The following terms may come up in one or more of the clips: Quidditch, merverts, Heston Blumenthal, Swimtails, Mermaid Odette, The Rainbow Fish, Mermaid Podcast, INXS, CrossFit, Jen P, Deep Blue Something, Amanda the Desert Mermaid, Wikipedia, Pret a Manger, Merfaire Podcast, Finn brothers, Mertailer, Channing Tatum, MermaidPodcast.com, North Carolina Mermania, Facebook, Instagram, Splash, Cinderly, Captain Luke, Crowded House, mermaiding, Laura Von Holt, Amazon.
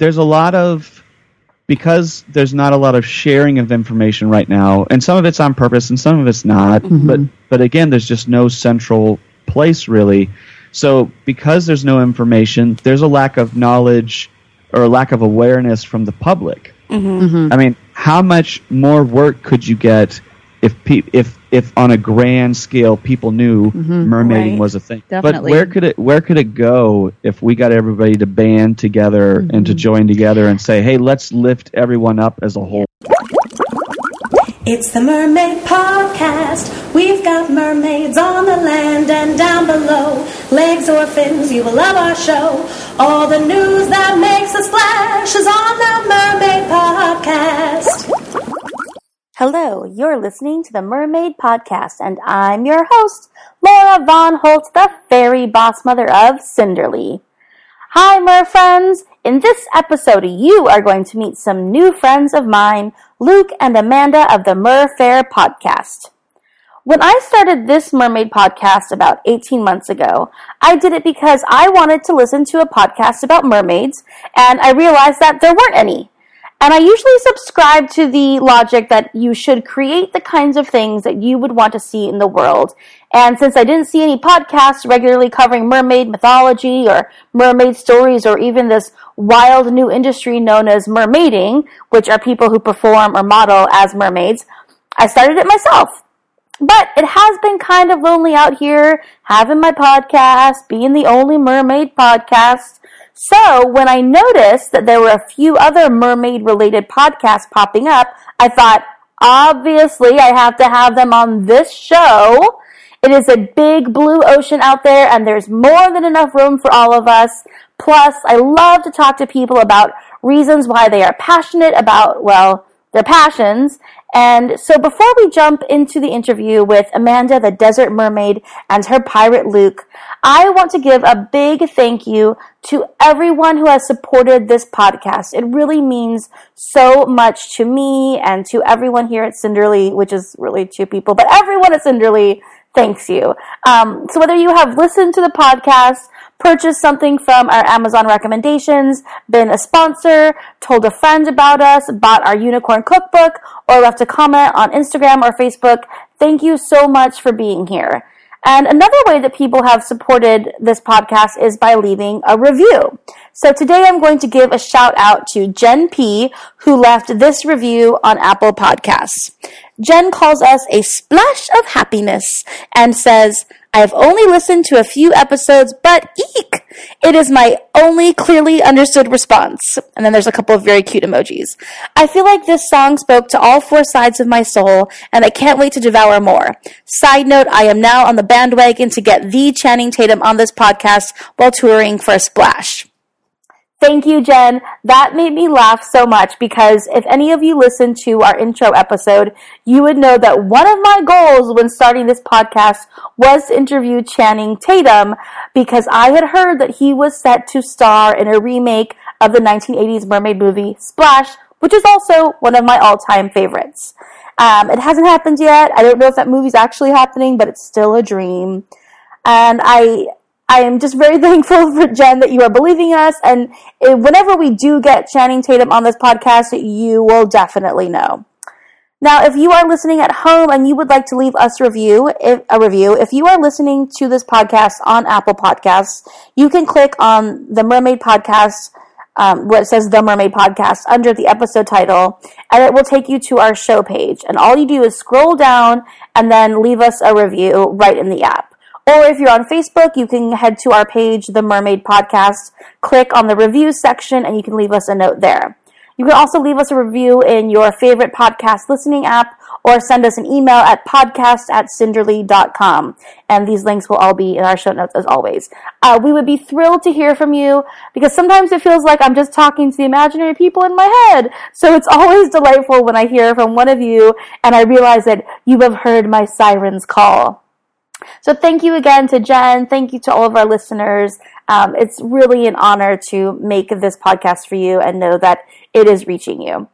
there's a lot of, because there's not a lot of sharing of information right now, and some of it's on purpose and some of it's not, mm-hmm. but again, there's just no central place really. So because there's no information, there's a lack of knowledge or a lack of awareness from the public. Mm-hmm. Mm-hmm. I mean, how much more work could you get if on a grand scale people knew mm-hmm. mermaiding was a thing? Definitely. But where could it go if we got everybody to band together mm-hmm. and to join together and say, hey, let's lift everyone up as a whole? It's the Mermaid Podcast. We've got mermaids on the land and down below. Legs or fins, you will love our show. All the news that makes a splash is on the Mermaid Podcast. Hello, you're listening to the Mermaid Podcast, and I'm your host, Laura Von Holt, the fairy boss mother of Cinderly. Hi, mer friends! In this episode, you are going to meet some new friends of mine, Luke and Amanda of the Merfaire Podcast. When I started this Mermaid Podcast about 18 months ago, I did it because I wanted to listen to a podcast about mermaids, and I realized that there weren't any. And I usually subscribe to the logic that you should create the kinds of things that you would want to see in the world. And since I didn't see any podcasts regularly covering mermaid mythology or mermaid stories or even this wild new industry known as mermaiding, which are people who perform or model as mermaids, I started it myself. But it has been kind of lonely out here, having my podcast, being the only mermaid podcast. So when I noticed that there were a few other mermaid-related podcasts popping up, I thought, obviously, I have to have them on this show. It is a big blue ocean out there, and there's more than enough room for all of us. Plus, I love to talk to people about reasons why they are passionate about, well, their passions. And so before we jump into the interview with Amanda the Desert Mermaid and her pirate Luke, I want to give a big thank you to everyone who has supported this podcast. It really means so much to me and to everyone here at Cinderly, which is really two people, but everyone at Cinderly thanks you. So whether you have listened to the podcast, purchased something from our Amazon recommendations, been a sponsor, told a friend about us, bought our unicorn cookbook, or left a comment on Instagram or Facebook, thank you so much for being here. And another way that people have supported this podcast is by leaving a review. So today I'm going to give a shout out to Jen P, who left this review on Apple Podcasts. Jen calls us a splash of happiness and says, I have only listened to a few episodes, but eek! It is my only clearly understood response. And then there's a couple of very cute emojis. I feel like this song spoke to all four sides of my soul, and I can't wait to devour more. Side note, I am now on the bandwagon to get the Channing Tatum on this podcast while touring for Splash. Thank you, Jen. That made me laugh so much because if any of you listened to our intro episode, you would know that one of my goals when starting this podcast was to interview Channing Tatum because I had heard that he was set to star in a remake of the 1980s mermaid movie Splash, which is also one of my all-time favorites. It hasn't happened yet. I don't know if that movie's actually happening, but it's still a dream. And I am just very thankful for Jen that you are believing us, and whenever we do get Channing Tatum on this podcast, you will definitely know. Now, if you are listening at home and you would like to leave us a review, if you are listening to this podcast on Apple Podcasts, you can click on the Mermaid Podcast, where it says The Mermaid Podcast, under the episode title, and it will take you to our show page. And all you do is scroll down and then leave us a review right in the app. Or if you're on Facebook, you can head to our page, The Mermaid Podcast, click on the review section, and you can leave us a note there. You can also leave us a review in your favorite podcast listening app, or send us an email at podcast@cinderly.com. And these links will all be in our show notes as always. We would be thrilled to hear from you, because sometimes it feels like I'm just talking to the imaginary people in my head. So it's always delightful when I hear from one of you, and I realize that you have heard my siren's call. So thank you again to Jen. Thank you to all of our listeners. It's really an honor to make this podcast for you and know that it is reaching you.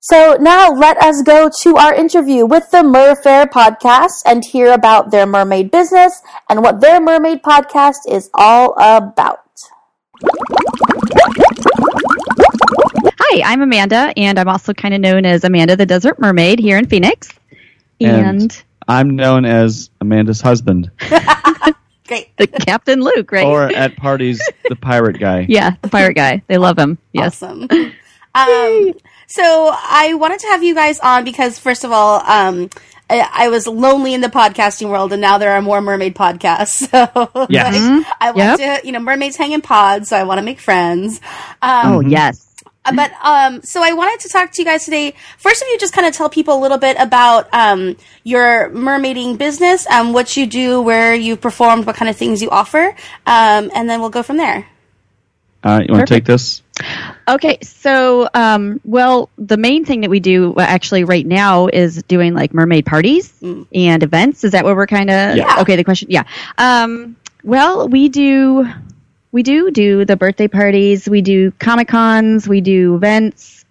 So now let us go to our interview with the Merfaire Podcast and hear about their mermaid business and what their mermaid podcast is all about. Hi, I'm Amanda, and I'm also kind of known as Amanda the Desert Mermaid here in Phoenix. And I'm known as Amanda's husband. Great. The Captain Luke, right? Or at parties, the pirate guy. Yeah, the pirate guy. They love him. Yes. Awesome. So I wanted to have you guys on because, first of all, I was lonely in the podcasting world, and now there are more mermaid podcasts. So yes. I want to, mermaids hang in pods, so I want to make friends. So I wanted to talk to you guys today. First of you, just kind of tell people a little bit about your mermaiding business, what you do, where you performed, what kind of things you offer, and then we'll go from there. You want to take this? Okay, so, the main thing that we do actually right now is doing, mermaid parties and events. Is that what we're kind of... Yeah. Okay, the question... Yeah. We do the birthday parties, we do Comic-Cons, we do events,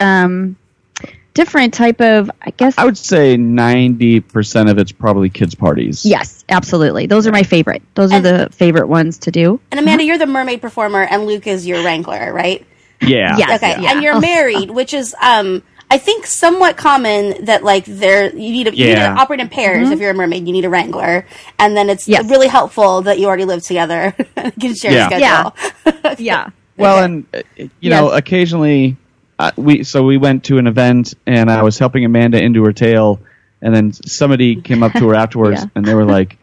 different type of, I guess... I would say 90% of it's probably kids' parties. Yes, absolutely. Those are my favorite. Those are the favorite ones to do. And Amanda, you're the mermaid performer, and Luke is your wrangler, right? Yeah. Yes, okay, yeah. And you're married, which is, I think, somewhat common that, you need to operate in pairs. If you're a mermaid, you need a wrangler. And then it's really helpful that you already live together and can share a schedule. Yeah. Yeah. Well, and, occasionally... we went to an event, and I was helping Amanda into her tail, and then somebody came up to her afterwards, and they were like,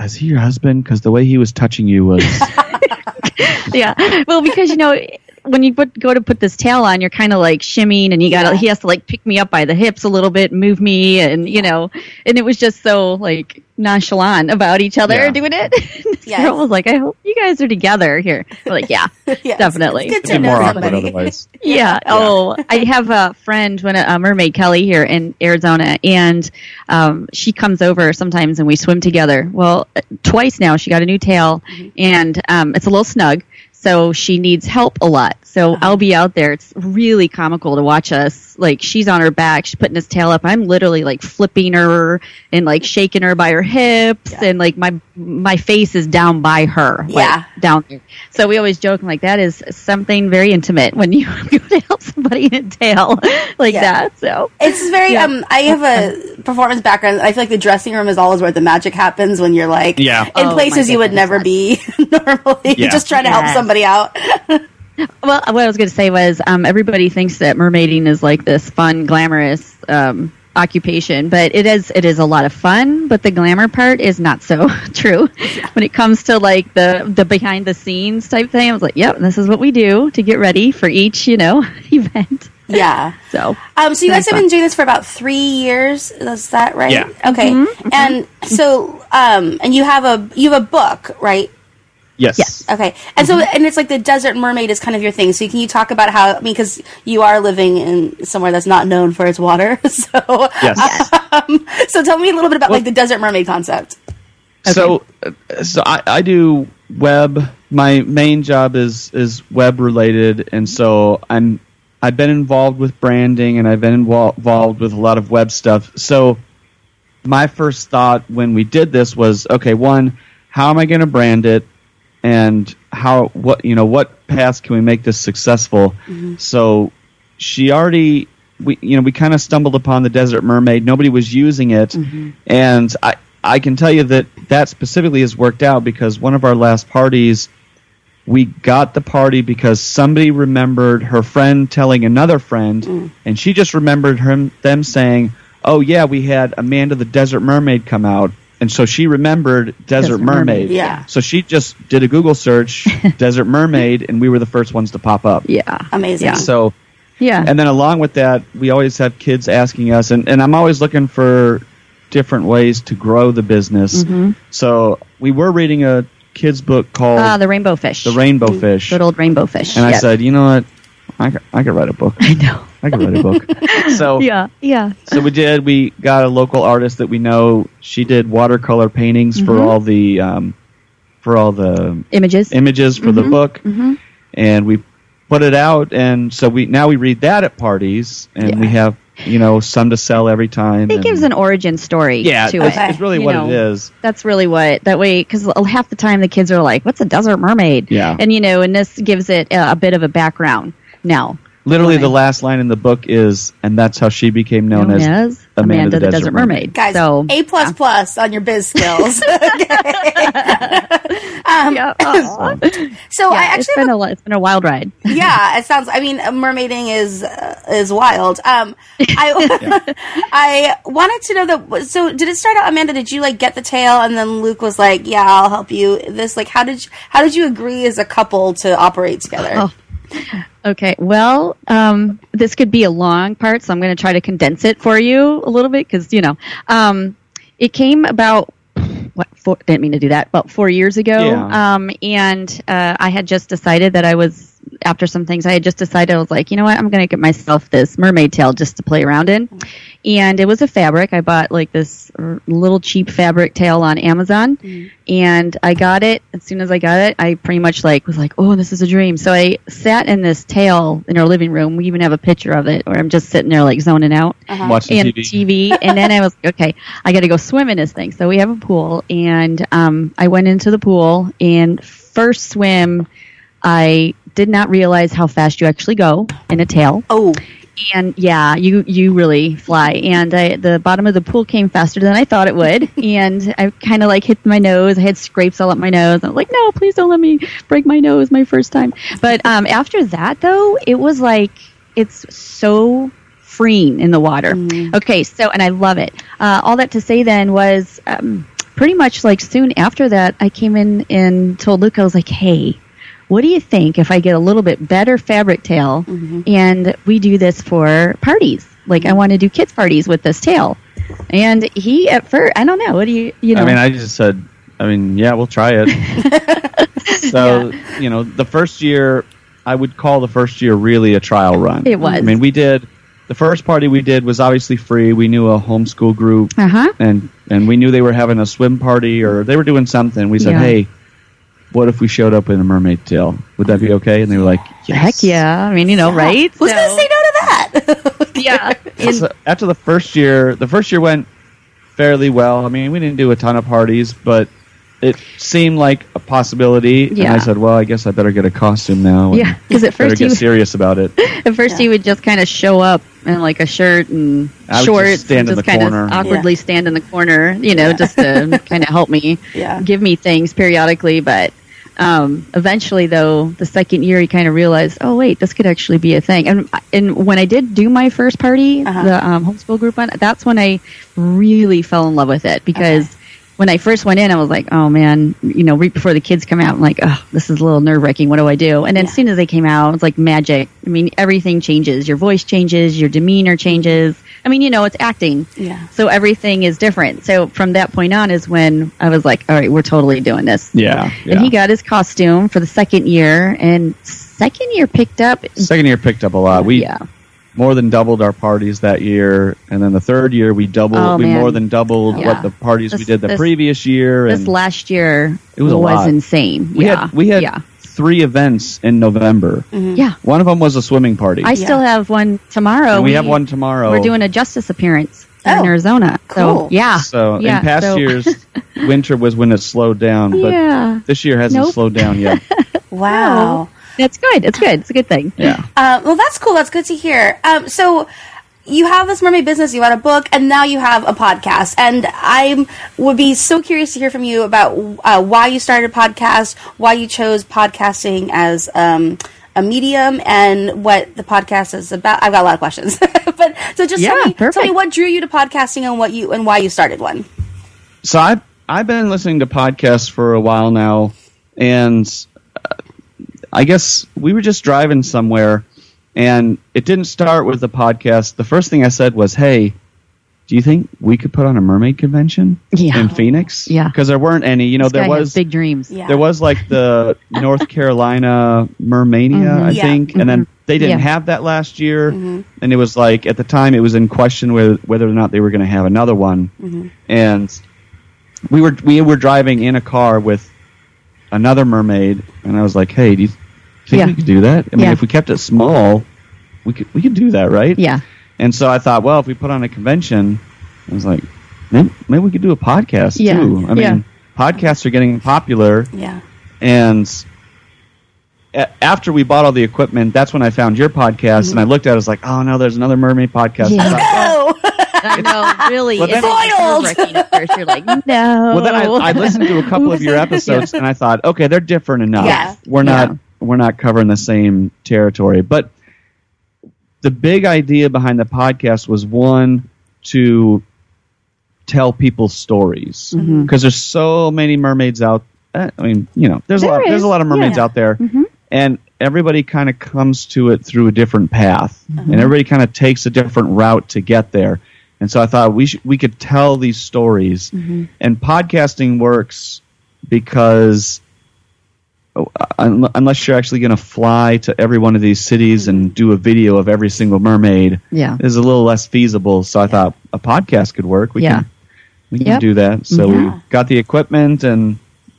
"Is he your husband? Because the way he was touching you was..." Yeah, well, because, when you go to put this tail on, you're kind of, shimmying, and he has to, pick me up by the hips a little bit, move me, and, and it was just so, nonchalant about each other doing it. Yes. So I was like, I hope you guys are together here. We're like, yeah, yes, definitely. It's good to know somebody. Yeah. Oh, I have a friend, mermaid Kelly here in Arizona, and she comes over sometimes and we swim together. Well, twice now she got a new tail, and it's a little snug. So she needs help a lot. So I'll be out there. It's really comical to watch us. She's on her back. She's putting his tail up. I'm literally, flipping her and, shaking her by her hips. Yeah. And, my face is down by her. Down there. So we always joke, that is something very intimate when you go to help somebody in a tail that. So it's very, I have a performance background. I feel the dressing room is always where the magic happens when you're, in places you would never be normally. Yeah. Just trying to help somebody out. Well, what I was going to say was everybody thinks that mermaiding is this fun, glamorous occupation, but it is a lot of fun, but the glamour part is not so true. When it comes to the behind the scenes type thing, I was this is what we do to get ready for each event. Yeah. So you guys have been doing this for about 3 years. Is that right? Yeah. Okay. Mm-hmm. And so and you have a book, right? Yes. Okay. And so, and it's the Desert Mermaid is kind of your thing. So can you talk about how, because you are living in somewhere that's not known for its water. So, yes. So tell me a little bit about the Desert Mermaid concept. Okay. So I do web. My main job is web related. And so I've been involved with branding, and I've been involved with a lot of web stuff. So my first thought when we did this was, okay, one, how am I going to brand it? And what paths can we make this successful? Mm-hmm. So she already, we kind of stumbled upon the Desert Mermaid. Nobody was using it. Mm-hmm. And I can tell you that specifically has worked out because one of our last parties, we got the party because somebody remembered her friend telling another friend, and she just remembered them saying, "Oh yeah, we had Amanda the Desert Mermaid come out." And so she remembered Desert Mermaid. Yeah. So she just did a Google search, Desert Mermaid, and we were the first ones to pop up. Yeah. Amazing. Yeah. So, yeah. And then along with that, we always have kids asking us, and I'm always looking for different ways to grow the business. Mm-hmm. So we were reading a kid's book called... The Rainbow Fish. The Rainbow Fish. Good old Rainbow Fish. And I said, you know what? I could write a book. I know. I could write a book. So yeah. So we did. We got a local artist that we know. She did watercolor paintings for all the images for the book, and we put it out. And so we read that at parties, and we have some to sell every time. It gives an origin story to it. Yeah, it's really what it is. That's really what, that way, because half the time the kids are like, "What's a Desert Mermaid?" Yeah, and this gives it a bit of a background now. Literally, the last line in the book is, and that's how she became known as Amanda the Desert Mermaid. Guys, so, A++ on your biz skills. So I actually it's been a wild ride. Yeah, it sounds. I mean, mermaiding is wild. I wanted to know that. So did it start out, Amanda? Did you like get the tale, and then Luke was like, "Yeah, I'll help you." This like, how did you agree as a couple to operate together? Oh. Okay, well, this could be a long part, so I'm going to try to condense it for you a little bit because, you know, it came about, didn't mean to do that, about 4 years ago, and I had just decided that I was, after some things, I was like, you know what, I'm going to get myself this mermaid tail just to play around in, and it was a fabric. I bought, like, this little cheap fabric tail on Amazon, and I got it. As soon as I got it, I pretty much, like, was like, oh, this is a dream. So I sat in this tail in our living room. We even have a picture of it, where I'm just sitting there, like, zoning out. Watching TV. And then I was like, okay, I got to go swim in this thing. So we have a pool, and I went into the pool, and first swim, I did not realize how fast you actually go in a tail. Oh. And yeah, you really fly. And the bottom of the pool came faster than I thought it would. And I kind of like hit my nose. I had scrapes all up my nose. I was like, no, please don't let me break my nose my first time. But after that, though, it was like, it's so freeing in the water. Okay, so, and I love it. All that to say then was pretty much like soon after that, I came in and told Luke, I was like, hey, what do you think if I get a little bit better fabric tail and we do this for parties? Like, I want to do kids' parties with this tail. And he, at first, I don't know. What do you know? I mean, I just said, yeah, we'll try it. So, you know, the first year, I would call the first year really a trial run. It was. I mean, we did, the first party we did was obviously free. We knew a homeschool group. And we knew they were having a swim party or they were doing something. We said, hey, what if we showed up in a mermaid tail? Would that be okay? And they were like, yes. Heck yeah. I mean, you know, right? Who's going to say no to that? So after the first year went fairly well. I mean, we didn't do a ton of parties, but it seemed like a possibility. Yeah. And I said, well, I guess I better get a costume now. Yeah, because at first get serious about it. At first he would just kind of show up in like a shirt and shorts and just kind of awkwardly stand in the corner, you know, just to kind of help me, give me things periodically. But eventually, though, the second year, he kind of realized, oh, wait, this could actually be a thing. And when I did do my first party, the homeschool group one, that's when I really fell in love with it because when I first went in, I was like, oh, man, you know, right before the kids come out, I'm like, oh, this is a little nerve-wracking. What do I do? And then as soon as they came out, it's like magic. I mean, everything changes. Your voice changes. Your demeanor changes. I mean, you know, it's acting. Yeah. So everything is different. So from that point on is when I was like, all right, we're totally doing this. Yeah. And he got his costume for the second year, and second year picked up a lot. We more than doubled our parties that year, and then the third year we more than doubled what the parties we did the previous year. And this last year it was insane. We had three events in November. One of them was a swimming party. I still have one tomorrow. And we have one tomorrow. We're doing a justice appearance in Arizona. Cool. So in past years, winter was when it slowed down, but this year hasn't slowed down yet. Wow. That's good. It's good. It's a good thing. Yeah. Well, that's cool. That's good to hear. So you have this mermaid business, you had a book, and now you have a podcast. And I would be so curious to hear from you about why you started a podcast, why you chose podcasting as a medium, and what the podcast is about. I've got a lot of questions. But so just tell me what drew you to podcasting and why you started one. So I've been listening to podcasts for a while now, and I guess we were just driving somewhere, and it didn't start with the podcast. The first thing I said was, hey, do you think we could put on a mermaid convention in Phoenix? Yeah. Because there weren't any. You know, this guy has big dreams. Yeah. There was like the North Carolina Mermania, I think, and then they didn't have that last year, and it was like at the time it was in question whether or not they were going to have another one. And we were driving in a car with another mermaid, and I was like, hey, do you think we could do that? I mean, if we kept it small, we could do that, right? Yeah. And so I thought, well, if we put on a convention, I was like, maybe we could do a podcast, too. I mean, podcasts are getting popular. Yeah. And after we bought all the equipment, that's when I found your podcast, and I looked at it, I was like, oh no, there's another Mermaid Podcast. Yeah. I know, really, it's spoiled. You're like, no. Well, then I listened to a couple of your episodes, and I thought, okay, they're different enough. Yeah. We're not covering the same territory. But the big idea behind the podcast was, one, to tell people stories, because there's so many mermaids out. I mean, you know, there's a lot of mermaids out there, and everybody kind of comes to it through a different path, and everybody kind of takes a different route to get there. And so I thought we could tell these stories, and podcasting works because unless you're actually going to fly to every one of these cities and do a video of every single mermaid, is a little less feasible. So I thought a podcast could work. We can do that. So we got the equipment, and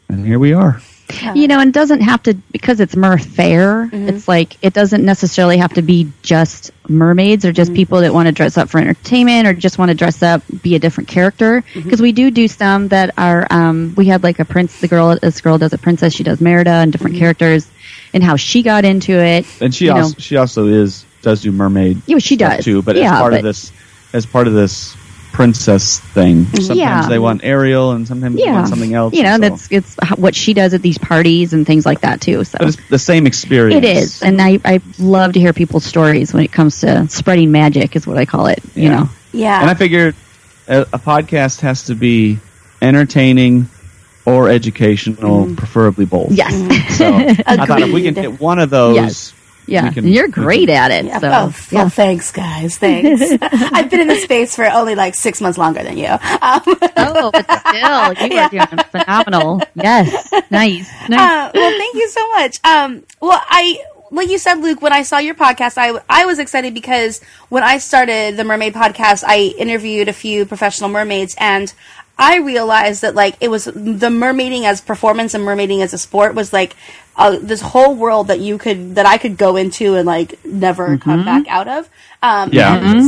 here we are. Yeah. You know, and doesn't have to, because it's Merfaire, it's like, it doesn't necessarily have to be just mermaids or just people that want to dress up for entertainment or just want to dress up, be a different character. Because we do some that are, we had like a prince, this girl does a princess, she does Merida and different characters and how she got into it. And she also does mermaid stuff too, but as part of this princess thing. Sometimes they want Ariel, and sometimes they want something else. You know, it's what she does at these parties and things like that too. So but it's the same experience. It is, and I love to hear people's stories when it comes to spreading magic, is what I call it. Yeah. You know, And I figured a podcast has to be entertaining or educational, preferably both. Yes. So I thought if we can hit one of those. Yes. Yeah, you're great at it. Yeah. So. Oh, thanks, guys. Thanks. I've been in this space for only like 6 months longer than you. But still, you are doing phenomenal. Yes, nice. Well, thank you so much. Like you said, Luke, when I saw your podcast, I was excited because when I started the Mermaid Podcast, I interviewed a few professional mermaids, and I realized that like it was the mermaiding as performance and mermaiding as a sport was like this whole world that I could go into and like never come back out of.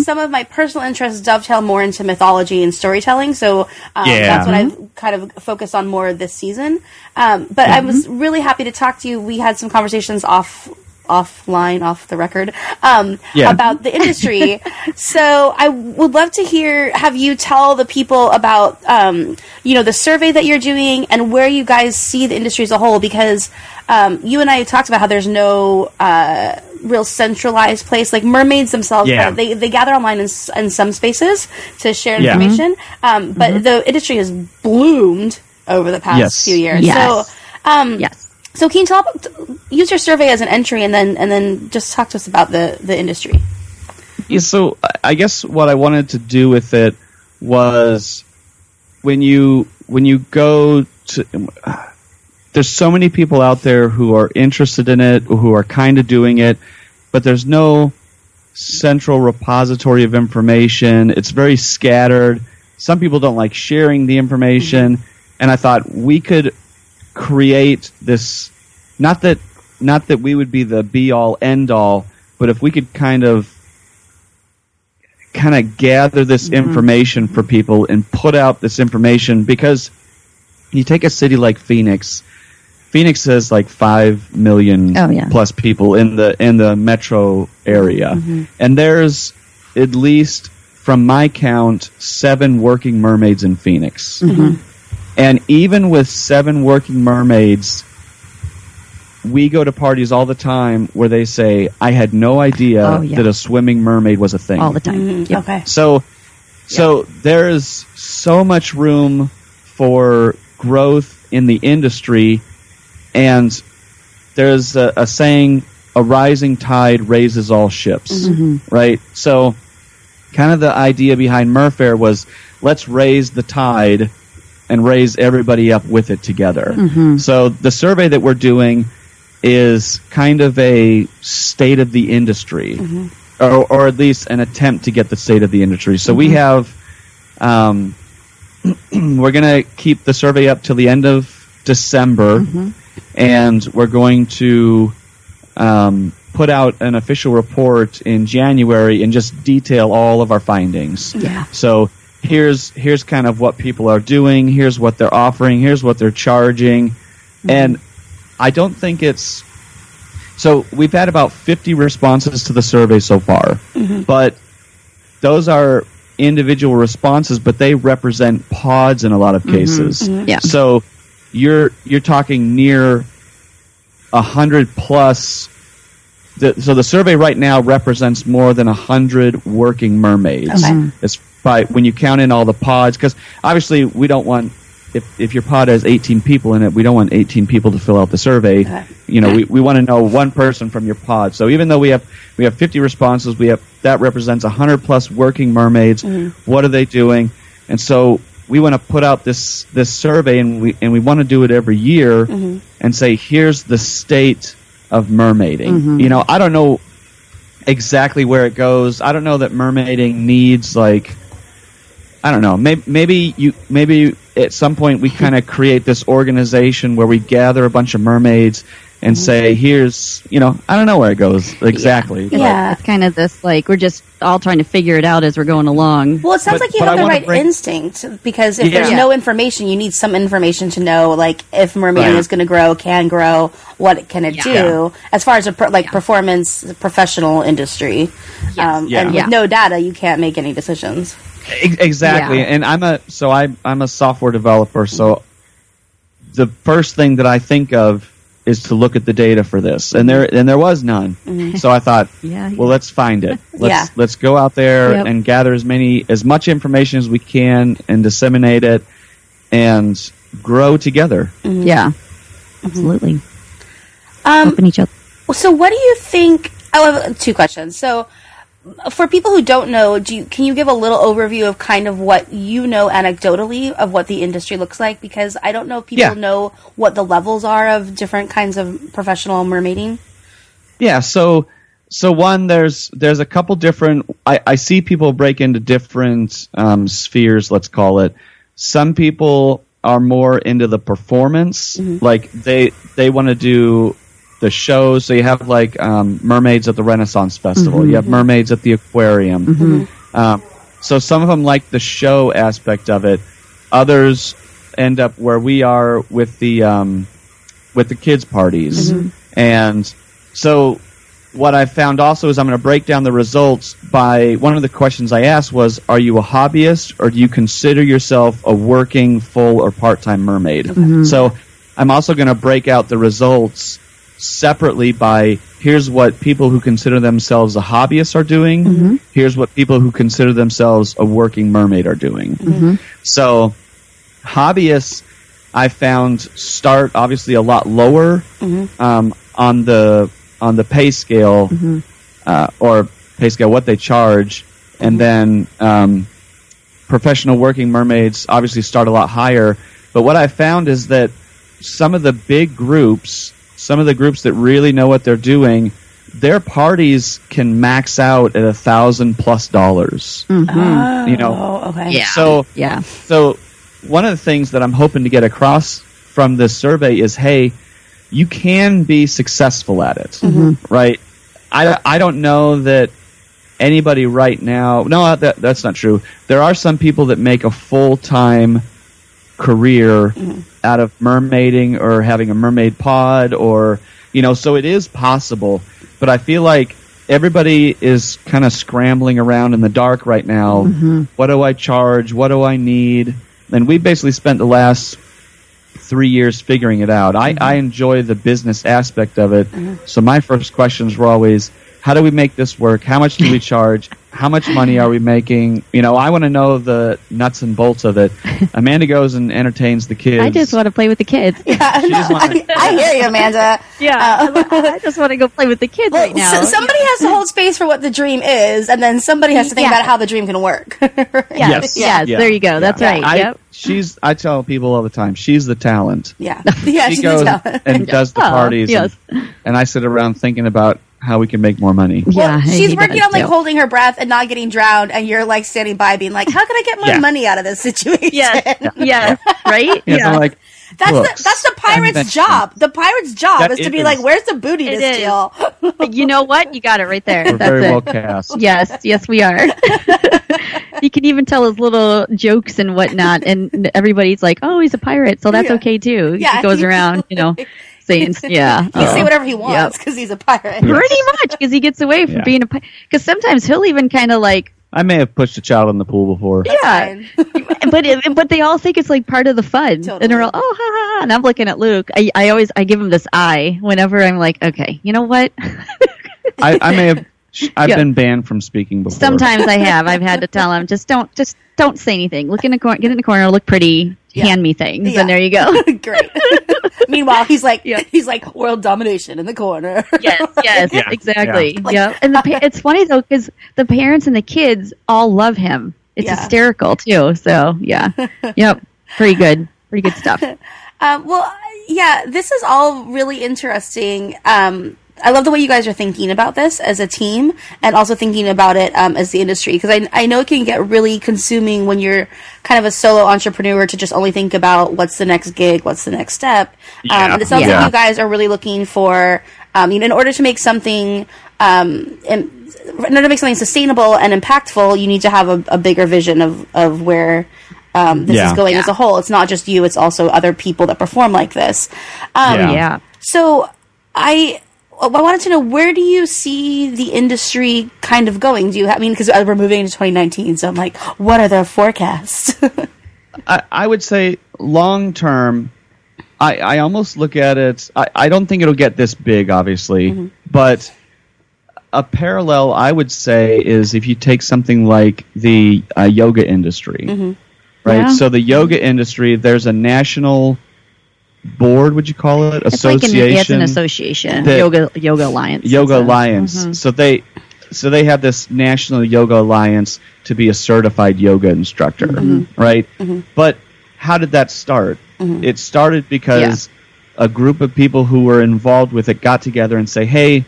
Some of my personal interests dovetail more into mythology and storytelling, so that's what I've kind of focused on more this season. But I was really happy to talk to you. We had some conversations off the record about the industry. So I would love to hear, have you tell the people about the survey that you're doing and where you guys see the industry as a whole, because you and I talked about how there's no real centralized place. Like mermaids themselves, they gather online in some spaces to share information, but the industry has bloomed over the past few years. So can you use your survey as an entry, and then just talk to us about the industry? Yeah, so I guess what I wanted to do with it was when you go to, there's so many people out there who are interested in it, who are kind of doing it, but there's no central repository of information. It's very scattered. Some people don't like sharing the information, and I thought we could create this, not that we would be the be all end all, but if we could kind of gather this information for people and put out this information, because you take a city like Phoenix has like 5 million plus people in the metro area, and there's, at least from my count, 7 working mermaids in Phoenix. And even with 7 working mermaids, we go to parties all the time where they say, I had no idea that a swimming mermaid was a thing. All the time. Yeah. Okay. So there is so much room for growth in the industry, and there's a saying, a rising tide raises all ships, right? So kind of the idea behind Merfaire was, let's raise the tide and raise everybody up with it together. So the survey that we're doing is kind of a state of the industry, or at least an attempt to get the state of the industry. So we have, we're going to keep the survey up till the end of December, and we're going to put out an official report in January and just detail all of our findings. Yeah. So here's kind of what people are doing, here's what they're offering, here's what they're charging, and I don't think it's So we've had about 50 responses to the survey so far, but those are individual responses, but they represent pods in a lot of cases. Yeah. So you're talking near 100 plus. So the survey right now represents more than 100 working mermaids. Okay. It's by when you count in all the pods, because obviously we don't want, if your pod has 18 people in it, we don't want 18 people to fill out the survey. Okay. You know, we want to know one person from your pod. So even though we have 50 responses, that represents 100 plus working mermaids. What are they doing? And so we want to put out this survey, and we want to do it every year and say, here's the state of mermaiding. You know, I don't know exactly where it goes. I don't know that mermaiding needs, like, I don't know. Maybe at some point we kind of create this organization where we gather a bunch of mermaids and say, here's, you know, I don't know where it goes exactly. Yeah, it's kind of this, like, we're just all trying to figure it out as we're going along. Well, it sounds like you have the right instinct, because if there's no information, you need some information to know, like, if mermaiding is going to grow, can grow, what can it do, as far as a performance, professional industry. Yes. And with no data, you can't make any decisions. Exactly. Yeah. And I'm a software developer, so the first thing that I think of is to look at the data for this, and there was none. So I thought, well, let's find it. Let's go out there and gather as much information as we can and disseminate it and grow together. Yeah, absolutely. Helping each other. So, what do you think? I have two questions. So, for people who don't know, can you give a little overview of kind of what you know anecdotally of what the industry looks like? Because I don't know if people know what the levels are of different kinds of professional mermaiding. Yeah, so one, there's a couple different. I see people break into different spheres, let's call it. Some people are more into the performance, like they want to do the shows. So you have, like, mermaids at the Renaissance Festival. You have mermaids at the aquarium. So some of them like the show aspect of it. Others end up where we are with the kids' parties. And so what I found also is, I'm going to break down the results by, one of the questions I asked was, are you a hobbyist, or do you consider yourself a working full or part-time mermaid? So I'm also going to break out the results separately by, here's what people who consider themselves a hobbyist are doing, here's what people who consider themselves a working mermaid are doing. So hobbyists, I found, start obviously a lot lower on the pay scale, what they charge, and then professional working mermaids obviously start a lot higher. But what I found is that some of the groups that really know what they're doing, their parties can max out at $1,000+. You know, okay. Yeah. So one of the things that I'm hoping to get across from this survey is, hey, you can be successful at it, right? I don't know that anybody right now. No, that's not true. There are some people that make a full-time career out of mermaiding, or having a mermaid pod, or, you know, so it is possible. But I feel like everybody is kind of scrambling around in the dark right now. What do I charge? What do I need? And we basically spent the last 3 years figuring it out. I enjoy the business aspect of it. So my first questions were always, how do we make this work? How much do we charge? How much money are we making? You know, I want to know the nuts and bolts of it. Amanda goes and entertains the kids. I just want to play with the kids. Yeah, I hear you, Amanda. Yeah, I just want to go play with the kids right now. Somebody has to hold space for what the dream is, and then somebody has to think about how the dream can work. Yes, there you go. That's right. I tell people all the time, she's the talent. She goes and does the parties, and I sit around thinking about how we can make more money. Well, she's working on, like, holding her breath and not getting drowned, and you're, like, standing by being like, how can I get more money out of this situation? Right? Yeah. Like, that's the pirate's job. The pirate's job is to be like, where's the booty to steal? You know what? You got it right there. We're that's very well cast. Yes, we are. You can even tell his little jokes and whatnot, and everybody's like, oh, he's a pirate, so that's okay, too. He goes around, you know. scenes. Yeah. He'll say whatever he wants because he's a pirate. Pretty much, because he gets away from being a pirate. Because sometimes he'll even kind of like... I may have pushed a child in the pool before. Yeah. But they all think it's like part of the fun. Totally. And they're all, oh, ha, ha. And I'm looking at Luke. I always, I give him this eye whenever I'm like, okay, you know what? I've been banned from speaking before. Sometimes I have. I've had to tell him, just don't say anything. Look in the corner, get in the corner, look pretty, hand me things. And there you go. Great. Meanwhile, he's like world domination in the corner. Yes, exactly. Yeah. And it's funny though, because the parents and the kids all love him. It's hysterical too. So pretty good stuff. This is all really interesting. I love the way you guys are thinking about this as a team, and also thinking about it as the industry, because I know it can get really consuming when you're kind of a solo entrepreneur to just only think about what's the next gig, what's the next step. And it sounds like you guys are really looking for, in order to make something, sustainable and impactful, you need to have a bigger vision of where this is going as a whole. It's not just you; it's also other people that perform like this. So I wanted to know, where do you see the industry kind of going? Because we're moving into 2019, so I'm like, what are the forecasts? I would say long term, I almost look at it, I don't think it'll get this big, obviously, but a parallel I would say is if you take something like the yoga industry, right? Yeah. So the yoga industry, there's a national... board, would you call it? Association. It's an association. Yoga Alliance. Yoga Alliance. So they have this National Yoga Alliance to be a certified yoga instructor, right? But how did that start? It started because a group of people who were involved with it got together and say, "Hey,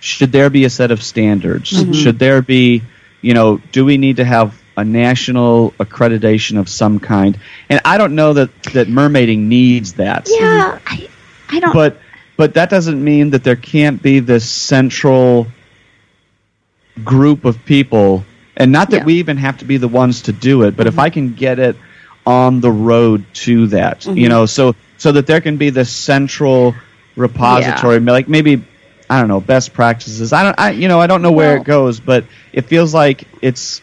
should there be a set of standards? Should there be, do we need to have a national accreditation of some kind?" And I don't know that mermaiding needs that. Yeah, I don't. But that doesn't mean that there can't be this central group of people, and not that we even have to be the ones to do it. But if I can get it on the road to that, so that there can be this central repository, like maybe. I don't know, best practices. I don't know where it goes, but it feels like it's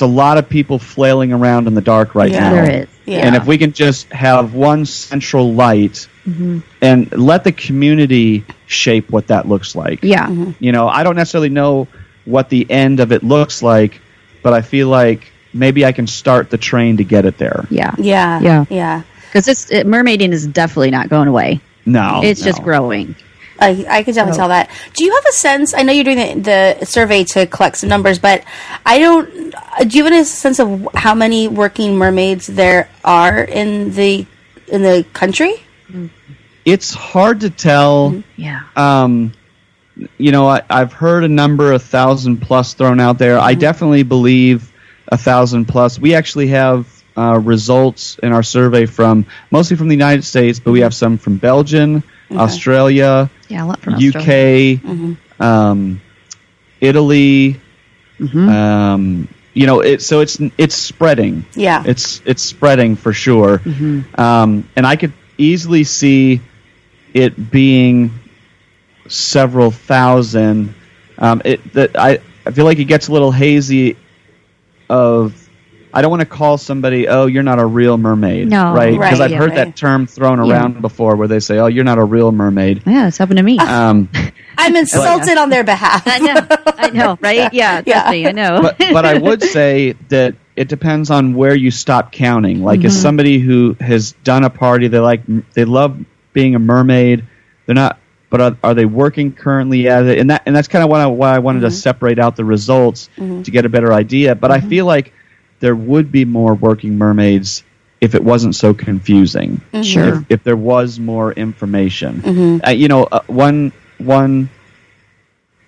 a lot of people flailing around in the dark now. There is. Yeah. And if we can just have one central light and let the community shape what that looks like. Yeah. I don't necessarily know what the end of it looks like, but I feel like maybe I can start the train to get it there. Yeah. Yeah. Yeah. Yeah. Because mermaiding is definitely not going away. No. It's just growing. I can definitely tell that. Do you have a sense? I know you're doing the survey to collect some numbers, but I don't. Do you have a sense of how many working mermaids there are in the country? It's hard to tell. Yeah. I've heard a number 1,000+ thrown out there. I definitely believe 1,000+. We actually have results in our survey mostly from the United States, but we have some from Belgium, Australia, a lot from UK, Australia. Italy. It's spreading. Yeah, it's spreading for sure. And I could easily see it being several thousand. I feel like it gets a little hazy. I don't want to call somebody, "Oh, you're not a real mermaid," right? Because I've heard that term thrown around before, where they say, "Oh, you're not a real mermaid." Yeah, it's happened to me. I'm insulted on their behalf. I know, right? Yeah, definitely, I know. But I would say that it depends on where you stop counting. Like, if somebody who has done a party, they love being a mermaid, they're not. But are they working currently at it? And that's kind of why I wanted to separate out the results to get a better idea. But I feel like there would be more working mermaids if it wasn't so confusing. Sure. If there was more information. One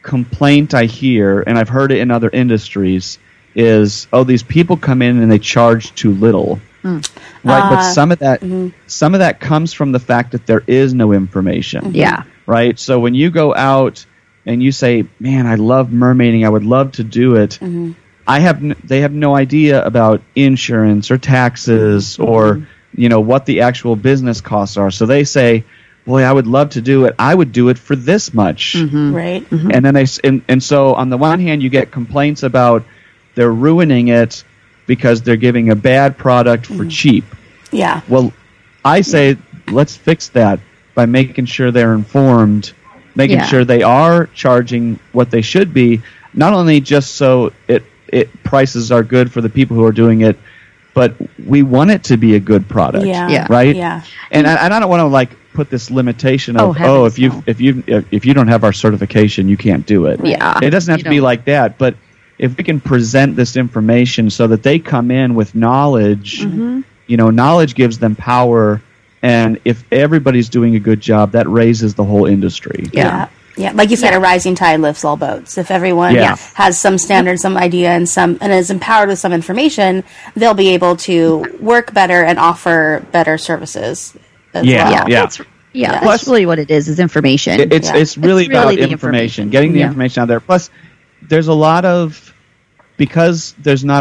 complaint I hear, and I've heard it in other industries, is, "Oh, these people come in and they charge too little." Right, but some of that comes from the fact that there is no information. Yeah. Right? So when you go out and you say, "Man, I love mermaiding. I would love to do it." They have no idea about insurance or taxes or what the actual business costs are. So they say, boy, I would love to do it. I would do it for this much. Mm-hmm. Right. Mm-hmm. And then so on the one hand, you get complaints about they're ruining it because they're giving a bad product for cheap. Yeah. Well, I say let's fix that by making sure they're informed, making sure they are charging what they should be, not only just so it prices are good for the people who are doing it, but we want it to be a good product, right? Yeah. And I don't want to put this limitation of if you don't have our certification, you can't do it. Yeah. It doesn't have to be like that, but if we can present this information so that they come in with knowledge, knowledge gives them power, and if everybody's doing a good job, that raises the whole industry. Yeah. Yeah, like you said, a rising tide lifts all boats. If everyone has some standard, some idea, and is empowered with some information, they'll be able to work better and offer better services. That's really what it is information. It's really about information, getting the information out there. Plus, there's not a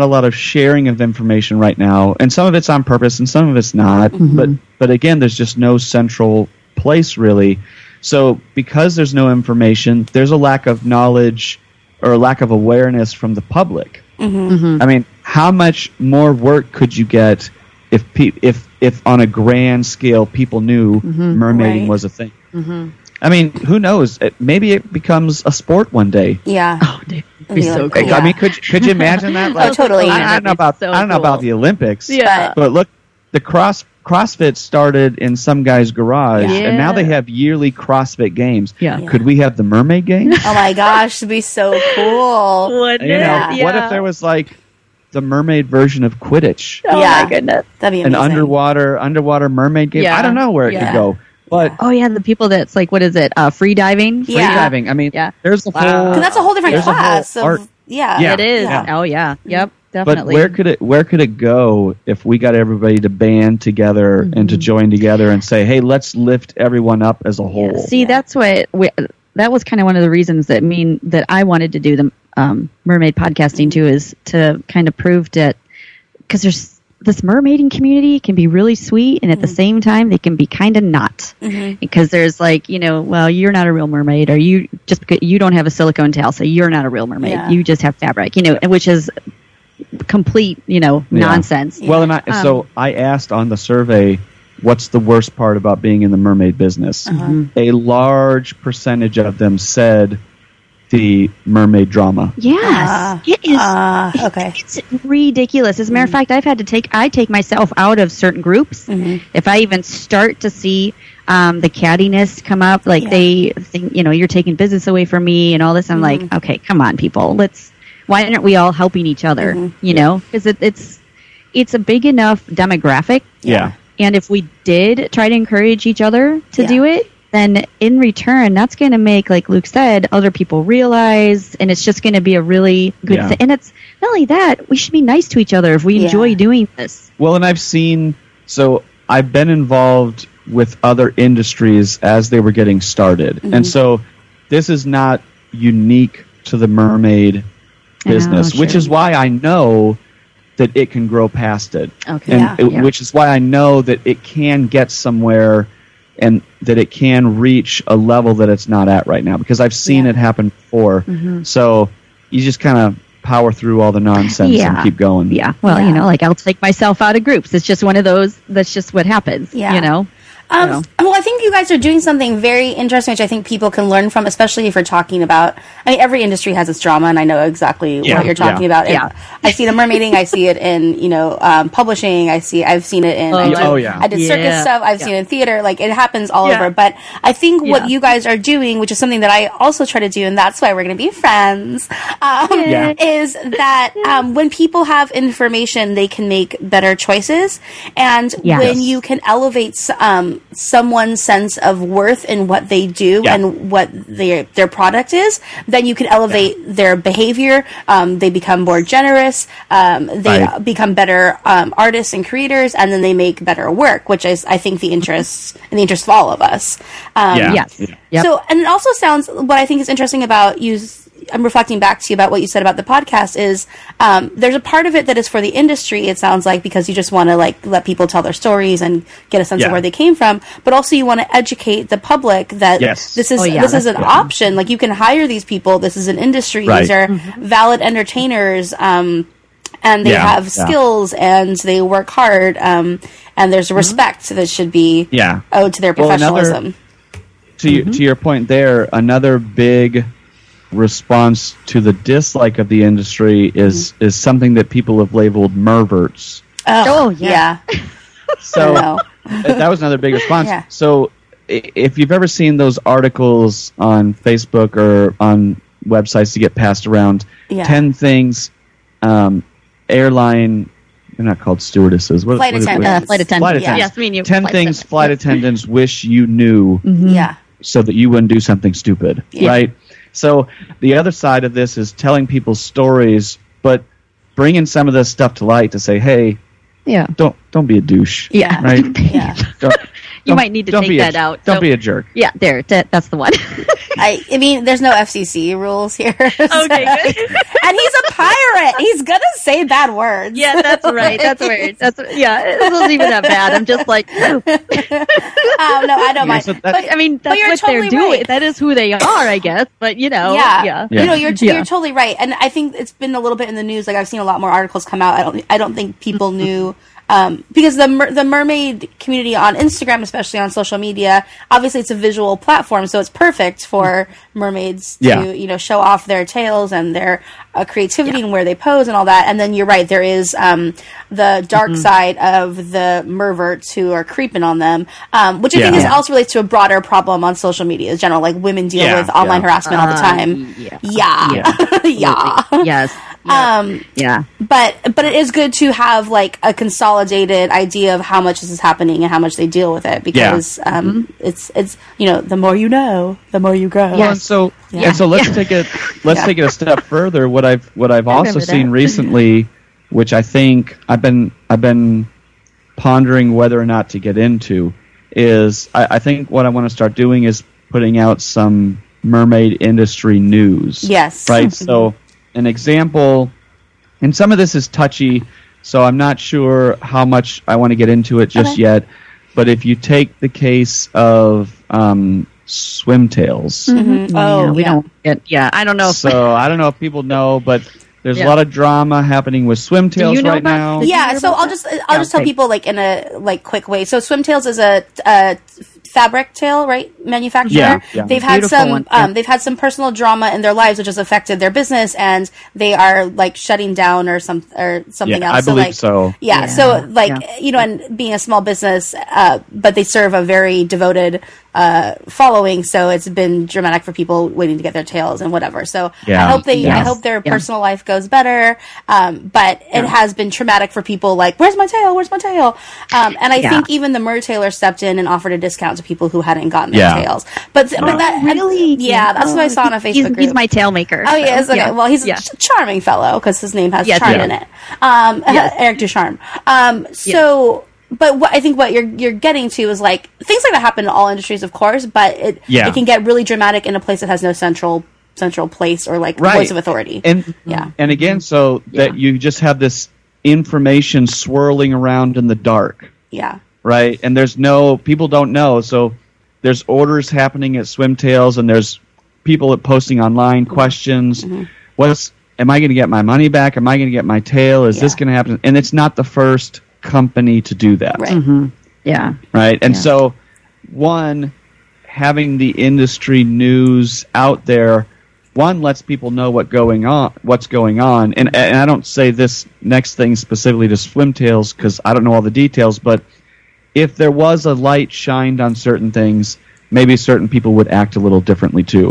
lot of sharing of information right now, and some of it's on purpose and some of it's not. Mm-hmm. But again, there's just no central place really. So because there's no information, there's a lack of knowledge or a lack of awareness from the public. Mm-hmm. Mm-hmm. I mean, how much more work could you get if on a grand scale people knew mermaiding was a thing? Mm-hmm. I mean, who knows? Maybe it becomes a sport one day. Yeah. Oh, dude, it'd be so cool. I mean, could you imagine that? Like, oh, totally. I don't know about the Olympics. Yeah. But look, the CrossFit started in some guy's garage, and now they have yearly CrossFit games. Yeah. Yeah. Could we have the mermaid games? Oh, my gosh. It'd be so cool. What if there was, the mermaid version of Quidditch? Oh, my goodness. That'd be amazing. An underwater mermaid game. Yeah. I don't know where it could go. But, the people that's what is it? Free diving? Yeah. Free diving. I mean, there's a whole... Because that's a whole different class. It is. Yeah. Oh, yeah. Yep. Definitely. But where could it go if we got everybody to band together and to join together and say, hey, let's lift everyone up as a whole? Yeah. See, that's what that was kind of one of the reasons that I wanted to do the mermaid podcasting too, is to kind of prove that, because there's this mermaiding community can be really sweet, and at the same time they can be kind of not, because there's you're not a real mermaid, or you just because you don't have a silicone tail, so you're not a real mermaid. Yeah. You just have fabric, which is complete nonsense. Yeah. Well, and I asked on the survey, what's the worst part about being in the mermaid business? Uh-huh. A large percentage of them said the mermaid drama. Yes. It is okay. It's ridiculous. As a matter of fact, I've had to take myself out of certain groups. Mm-hmm. If I even start to see the cattiness come up, they think you're taking business away from me and all this, I'm like, okay, come on people, why aren't we all helping each other? Mm-hmm. Because it's a big enough demographic. Yeah. And if we did try to encourage each other to do it, then in return, that's going to make, like Luke said, other people realize, and it's just going to be a really good thing. And it's not only that, we should be nice to each other if we enjoy doing this. Well, and I've been involved with other industries as they were getting started. Mm-hmm. And so this is not unique to the mermaid business, which is why I know that it can grow past it, which is why I know that it can get somewhere and that it can reach a level that it's not at right now, because I've seen it happen before. Mm-hmm. So you just kind of power through all the nonsense and keep going. Yeah. Well, I'll take myself out of groups. It's just one of those. That's just what happens. Yeah. Well, I think you guys are doing something very interesting, which I think people can learn from, especially if you're talking about, every industry has its drama, and I know exactly what you're talking about. And I see it in mermaiding, I see it in, publishing, I've seen it in, I did circus stuff, I've seen it in theater, it happens all over. But I think what you guys are doing, which is something that I also try to do, and that's why we're going to be friends, is that when people have information, they can make better choices, and when you can elevate someone's sense of worth in what they do and what their product is, then you can elevate their behavior. They become more generous. They become better artists and creators, and then they make better work, which is, I think, the interest of all of us. Yes. Yep. So, and it also sounds, what I think is interesting about you I'm reflecting back to you about what you said about the podcast is there's a part of it that is for the industry, it sounds like, because you just want to like let people tell their stories and get a sense of where they came from, but also you want to educate the public that this is an option. Like, you can hire these people. This is an industry. Right. These are valid entertainers, and they have skills and they work hard, and there's respect that should be owed to their professionalism. To your point there, another big response to the dislike of the industry is something that people have labeled merverts. So that was another big response. So if you've ever seen those articles on Facebook or on websites to get passed around, 10 things airline, they're not called stewardesses. Flight attendants. 10 things flight attendants wish you knew so that you wouldn't do something stupid, right? So the other side of this is telling people stories, but bringing some of this stuff to light to say, hey, don't be a douche. You might need to take that out. Don't be a jerk. Yeah, there. That's the one. I mean, there's no FCC rules here. So. Okay, good. And he's a pirate. He's going to say bad words. Yeah, that's right. That's weird. Yeah, it wasn't even that bad. I'm just like, no, I don't mind. So but, I mean, that's what totally they're doing. Right. That is who they are, I guess. But, you know. Yeah. You know, you're totally right. And I think it's been a little bit in the news. Like, I've seen a lot more articles come out. I don't think people knew. Because the mermaid community on Instagram, especially on social media, obviously it's a visual platform, so it's perfect for mermaids to show off their tails and their creativity and where they pose and all that. And then you're right, there is the dark side of the merverts who are creeping on them, which I think is also relates to a broader problem on social media in general. Like, women deal with online harassment all the time. But it is good to have like a consolidated idea of how much this is happening and how much they deal with it, because it's the more you know, the more you grow. And so let's take it a step further. What I've also seen recently, which I think I've been pondering whether or not to get into, is I think what I want to start doing is putting out some mermaid industry news. Yes. Right. So an example, and some of this is touchy, so I'm not sure how much I want to get into it just yet, but if you take the case of Swimtails. I don't know. I don't know if people know, but there's a lot of drama happening with Swimtails right now. Yeah, so I'll just tell people like in a like quick way. So Swimtails is a fabric tail manufacturer. They've had beautiful they've had some personal drama in their lives, which has affected their business, and they are like shutting down or something else. And being a small business, but they serve a very devoted following, so it's been dramatic for people waiting to get their tails and whatever. So I hope their personal life goes better, but it has been traumatic for people. Like, where's my tail? And I think even the Mertailer stepped in and offered a discount to people who hadn't gotten their tails. But that really, that's what I saw on a Facebook group. He's my tail maker. Oh, yes. Okay. Yeah. Well, he's a charming fellow because his name has charm in it. Eric Ducharme. But what I think what you're getting to is like things like that happen in all industries, of course, but it can get really dramatic in a place that has no central place or like voice of authority. And again, that you just have this information swirling around in the dark. Yeah. Right? And people don't know. So there's orders happening at Swimtails, and there's people posting online questions. Am I going to get my money back? Am I going to get my tail? Is this going to happen? And it's not the first company to do that. Right. Mm-hmm. Yeah. Right. And so, having the industry news out there, lets people know what's going on. And I don't say this next thing specifically to Swimtails because I don't know all the details, but if there was a light shined on certain things, maybe certain people would act a little differently too.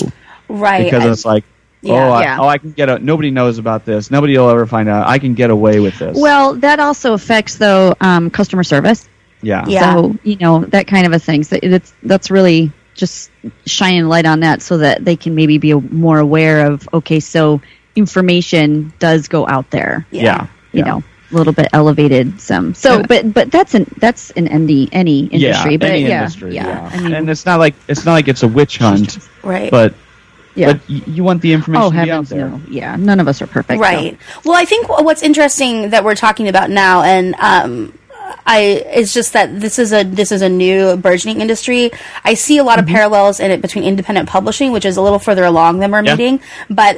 Right. Because it's like, I can get nobody knows about this. Nobody will ever find out. I can get away with this. Well, that also affects, though, customer service. Yeah. So, that kind of a thing. So that's really just shining light on that so that they can maybe be more aware of, okay, so information does go out there. You know, a little bit elevated some. So, but that's in any industry. Any industry. I mean, and it's not like it's a witch hunt. Right. But Yeah. But you want the information to be out there. No. Yeah, none of us are perfect. Right. So. Well, I think what's interesting that we're talking about now, and it's just that this is a new burgeoning industry. I see a lot of parallels in it between independent publishing, which is a little further along than mermaiding, but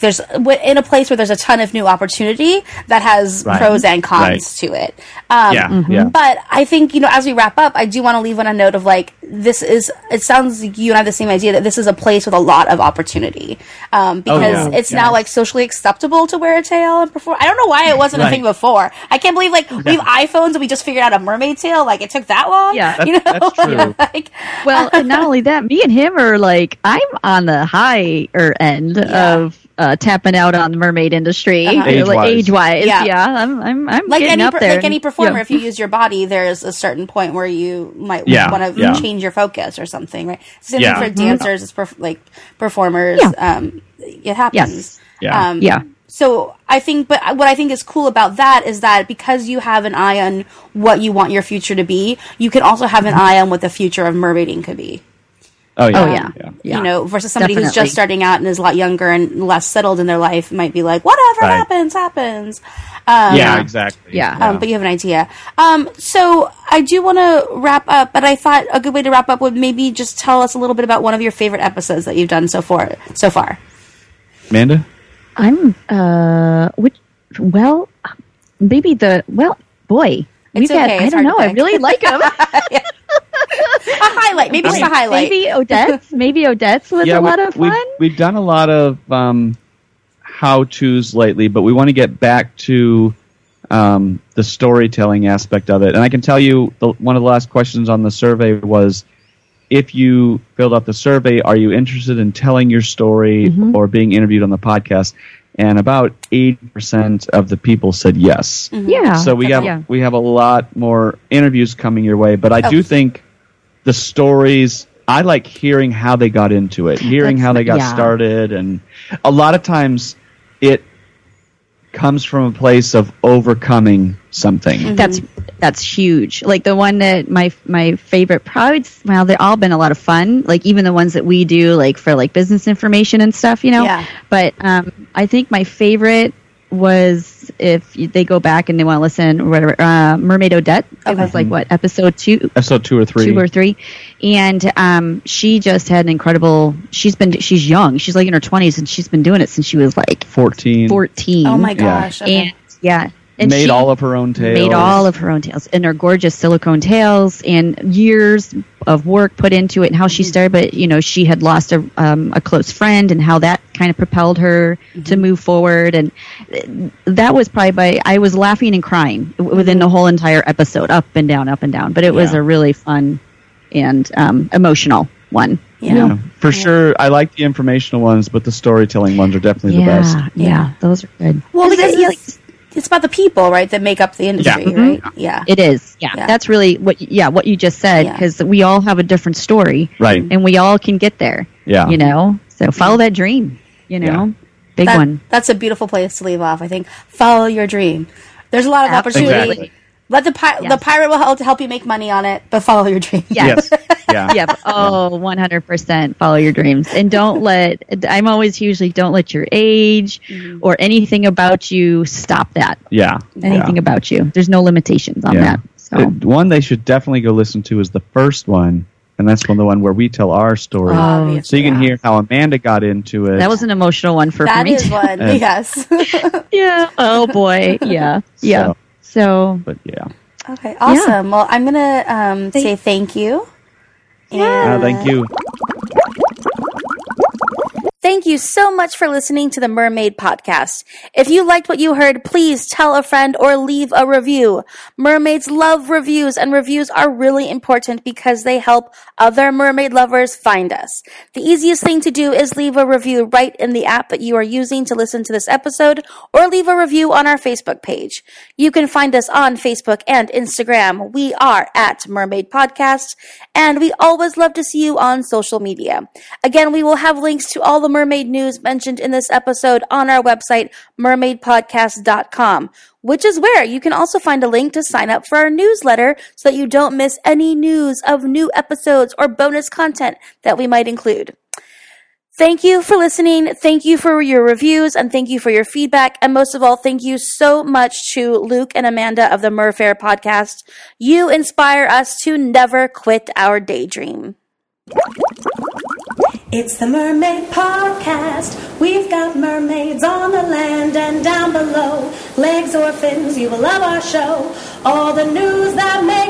there's in a place where there's a ton of new opportunity that has pros and cons to it. But I think as we wrap up, I do want to leave on a note of it sounds like you and I have the same idea that this is a place with a lot of opportunity because it's now socially acceptable to wear a tail and perform. I don't know why it wasn't a thing before. I can't believe we have iPhones and we just figured out a mermaid tail. It took that long. Yeah, that's true. Well, and not only that, me and him are I'm on the higher end of tapping out on the mermaid industry, age-wise. I'm getting up there. Like any performer, if you use your body, there's a certain point where you might want to change your focus or something, right? Same thing for dancers, it's performers. Yeah. It happens. Yes. Yeah. So what I think is cool about that is that because you have an eye on what you want your future to be, you can also have an eye on what the future of mermaiding could be. Oh yeah. Versus somebody who's just starting out and is a lot younger and less settled in their life might be like, whatever happens. Exactly. Yeah. But you have an idea. So I do want to wrap up, but I thought a good way to wrap up would maybe just tell us a little bit about one of your favorite episodes that you've done so far. Amanda? I don't know. I really like them. A highlight. Maybe Odette's was a lot of fun. We've done a lot of how-tos lately, but we want to get back to the storytelling aspect of it. And I can tell you one of the last questions on the survey was, if you filled out the survey, are you interested in telling your story or being interviewed on the podcast? And about 80% of the people said yes. Mm-hmm. Yeah. So we have a lot more interviews coming your way, but I do think the stories, I like hearing how they got into it, hearing how they got started, and a lot of times it comes from a place of overcoming something. Mm-hmm. That's huge. The one that my favorite, probably, they've all been a lot of fun. Even the ones that we do, for business information and stuff, Yeah. But I think my favorite was, if they go back and they want to listen or whatever, Mermaid Odette. Okay. It was episode 2? Episode 2 or 3. 2 or 3. And she just had an incredible. She's young. She's in her 20s, and she's been doing it since she was 14. Oh my gosh! Yeah. Okay. And made all of her own tails. And they're gorgeous silicone tails, and years of work put into it and how she started. But, she had lost a close friend and how that kind of propelled her to move forward. And that was probably I was laughing and crying within the whole entire episode, up and down. But it was a really fun and emotional one. Yeah. For sure. I like the informational ones, but the storytelling ones are definitely the best. Yeah, those are good. Well, because it's about the people, right, that make up the industry, right? Yeah. It is. Yeah. That's really what you just said, because we all have a different story. Right. And we all can get there. Yeah. So follow that dream, Big one. That's a beautiful place to leave off, I think. Follow your dream. There's a lot of opportunity. Exactly. Let the pirate will help you make money on it, but follow your dreams. Yes. Yeah. Yep. Oh, 100% follow your dreams. And don't let your age or anything about you stop that. Yeah. Anything about you. There's no limitations on that. So one they should definitely go listen to is the first one. And that's the one where we tell our story. Oh, so you can hear how Amanda got into it. That was an emotional one for me. That is one, yes. Yeah. Oh, boy. Yeah. Yeah. So, but okay, awesome. Yeah. Well, I'm gonna say thank you. Yeah, thank you. Thank you so much for listening to the Mermaid Podcast. If you liked what you heard, please tell a friend or leave a review. Mermaids love reviews, and reviews are really important because they help other mermaid lovers find us. The easiest thing to do is leave a review right in the app that you are using to listen to this episode, or leave a review on our Facebook page. You can find us on Facebook and Instagram. We are at Mermaid Podcast, and we always love to see you on social media. Again, we will have links to all the mermaid news mentioned in this episode on our website, MermaidPodcast.com, which is where you can also find a link to sign up for our newsletter so that you don't miss any news of new episodes or bonus content that we might include. Thank you for listening. Thank you for your reviews, and thank you for your feedback. And most of all, thank you so much to Luke and Amanda of the Merfaire Podcast. You inspire us to never quit our daydream. It's the Mermaid Podcast. We've got mermaids on the land and down below. Legs or fins, you will love our show. All the news that makes